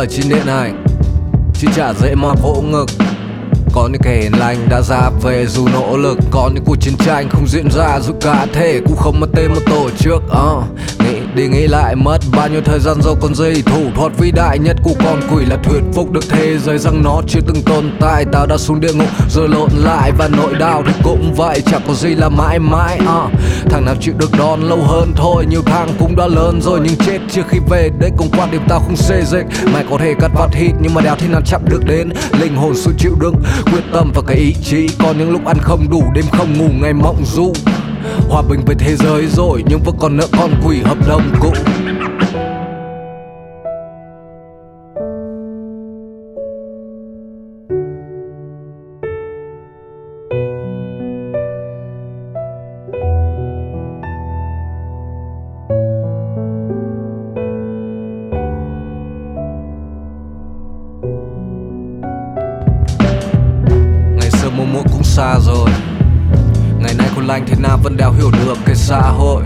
ở trên điện ảnh chứ chả dễ mà vỗ ngực. Có những kẻ hiền lành đã ra về dù nỗ lực, có những cuộc chiến tranh không diễn ra dù cả thể cũng không mất tên một tổ chức. Nghĩ đi nghĩ lại mất bao nhiêu thời gian dâu con dây. Thủ thuật vĩ đại nhất của con quỷ là thuyết phục được thế giới rằng nó chưa từng tồn tại. Tao đã xuống địa ngục rồi lộn lại, và nỗi đau thì cũng vậy, chẳng có gì là mãi mãi. Thằng nào chịu được đòn lâu hơn thôi. Nhiều thằng cũng đã lớn rồi nhưng chết trước khi về đấy cũng quan điểm tao không xê dịch. Mày có thể cắt vặt hít nhưng mà đéo thì nào chạm được đến linh hồn, sự chịu đựng, quyết tâm và cái ý chí. Có những lúc ăn không đủ, đêm không ngủ, ngày mộng du. Hòa bình với thế giới rồi nhưng vẫn còn nợ con quỷ hợp đồng cũ. Mùa muộn cũng xa rồi, ngày nay con lành thế nào vẫn đéo hiểu được cái xã hội.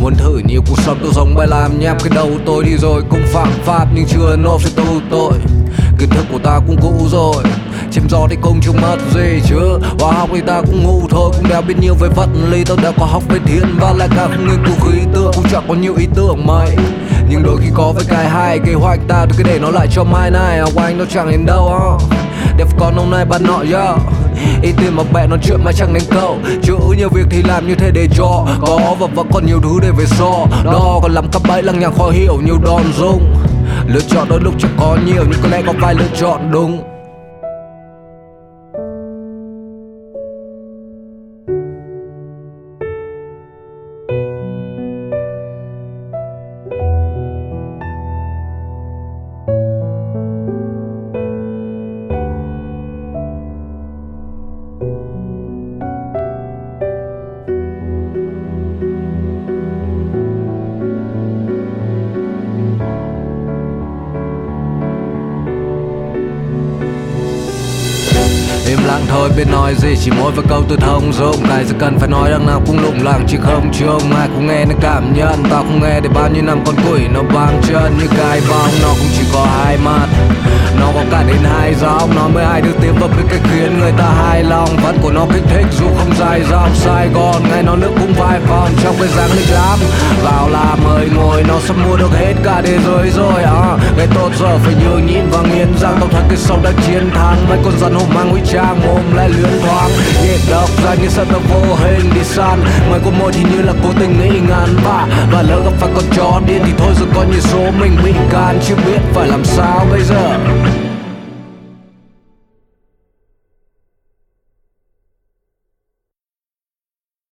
Muốn thử nhiều cuộc sống tôi giống bài làm nhép, cái đầu tôi đi rồi cũng phạm pháp nhưng chưa nộp cho tù tội. Kiến thức của ta cũng cũ rồi, chém gió thì công chúng mất gì chứ. Hóa học thì ta cũng ngu thôi, cũng đéo biết nhiều về vật lý. Tao đéo có học về thiên và lại cả không nghiên cứu khí tượng, cũng chẳng có nhiều ý tưởng mày. Nhưng đôi khi có với cái hay, kế hoạch ta thì cứ để nó lại cho mai này. Học anh nó chẳng đến đâu đẹp con hôm nay bạn nọ yo. Ý tiền mà bẹ nói chuyện mà chẳng đánh cậu. Chữ nhiều việc thì làm như thế để cho có, và vẫn còn nhiều thứ để về so đo. Còn lắm cặp bẫy lằng nhằng khó hiểu, nhiều đòn rung. Lựa chọn đôi lúc chẳng có nhiều nhưng có lẽ có vài lựa chọn đúng. Im lặng thôi biết nói gì, chỉ mỗi vài câu tôi thông dụng. Này giờ cần phải nói đằng nào cũng lủng lẳng, chỉ không trông ai cũng nghe nên cảm nhận. Tao không nghe để bao nhiêu năm con quỷ nó bám chân. Như cái bóng nó cũng chỉ có hai mặt, nó có cả đến hai giọng. Nó mới hai đứa tiếng vật với cái khiến người ta hài lòng. Vẫn của nó kích thích dù không dài dòng. Sài Gòn ngay nó nước cũng vài vòng, trong cái dáng lịch lắm vào là mời ngồi. Nó sắp mua được hết cả thế giới rồi. Ngày tốt giờ phải nhường nhịn và nghiến răng. Tao thật cái sau đã chiến thắng mấy con rắn hổ mang nguy trang. Mồm lại luyến thoáng nhiệt độc ra như sân nó vô hình đi săn. Mày có môi thì như là cố tình nghĩ ngàn vả, và lỡ gặp phải con chó điên thì thôi rồi coi như số mình bị can. Chưa biết phải làm sao bây giờ.